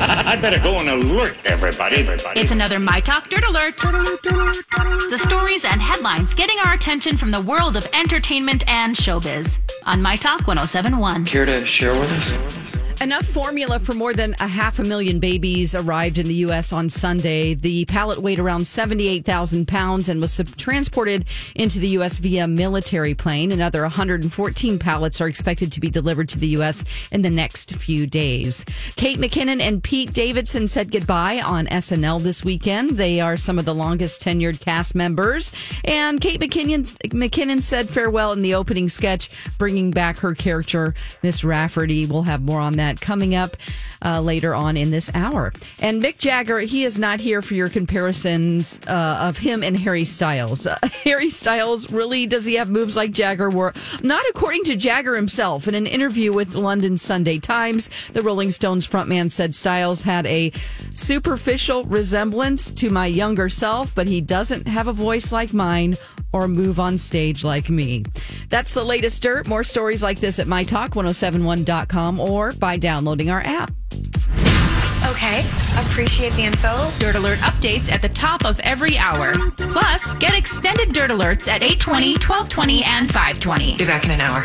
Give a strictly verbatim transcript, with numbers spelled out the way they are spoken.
I better go and alert everybody. everybody. It's another My Talk Dirt Alert. The stories and headlines getting our attention from the world of entertainment and showbiz on My Talk one oh seven point one. Care to share with us? Enough formula for more than a half a million babies arrived in the U S on Sunday. The pallet weighed around seventy-eight thousand pounds and was sub- transported into the U S via military plane. Another one hundred fourteen pallets are expected to be delivered to the U S in the next few days. Kate McKinnon and Pete Davidson said goodbye on S N L this weekend. They are some of the longest tenured cast members. And Kate McKinnon, McKinnon said farewell in the opening sketch, bringing back her character, Miss Rafferty. We'll have more on that coming up uh, later on in this hour. And Mick Jagger, he is not here for your comparisons uh, of him and Harry Styles. Uh, Harry Styles, really, does he have moves like Jagger? Were not, according to Jagger himself. In an interview with London Sunday Times, the Rolling Stones frontman said Styles had a superficial resemblance to my younger self, but he doesn't have a voice like mine or move on stage like me. That's the latest dirt. More stories like this at my talk ten seventy-one dot com or by downloading our app. Okay, appreciate the info. Dirt Alert updates at the top of every hour. Plus, get extended Dirt Alerts at eight twenty, twelve twenty, and five twenty. Be back in an hour.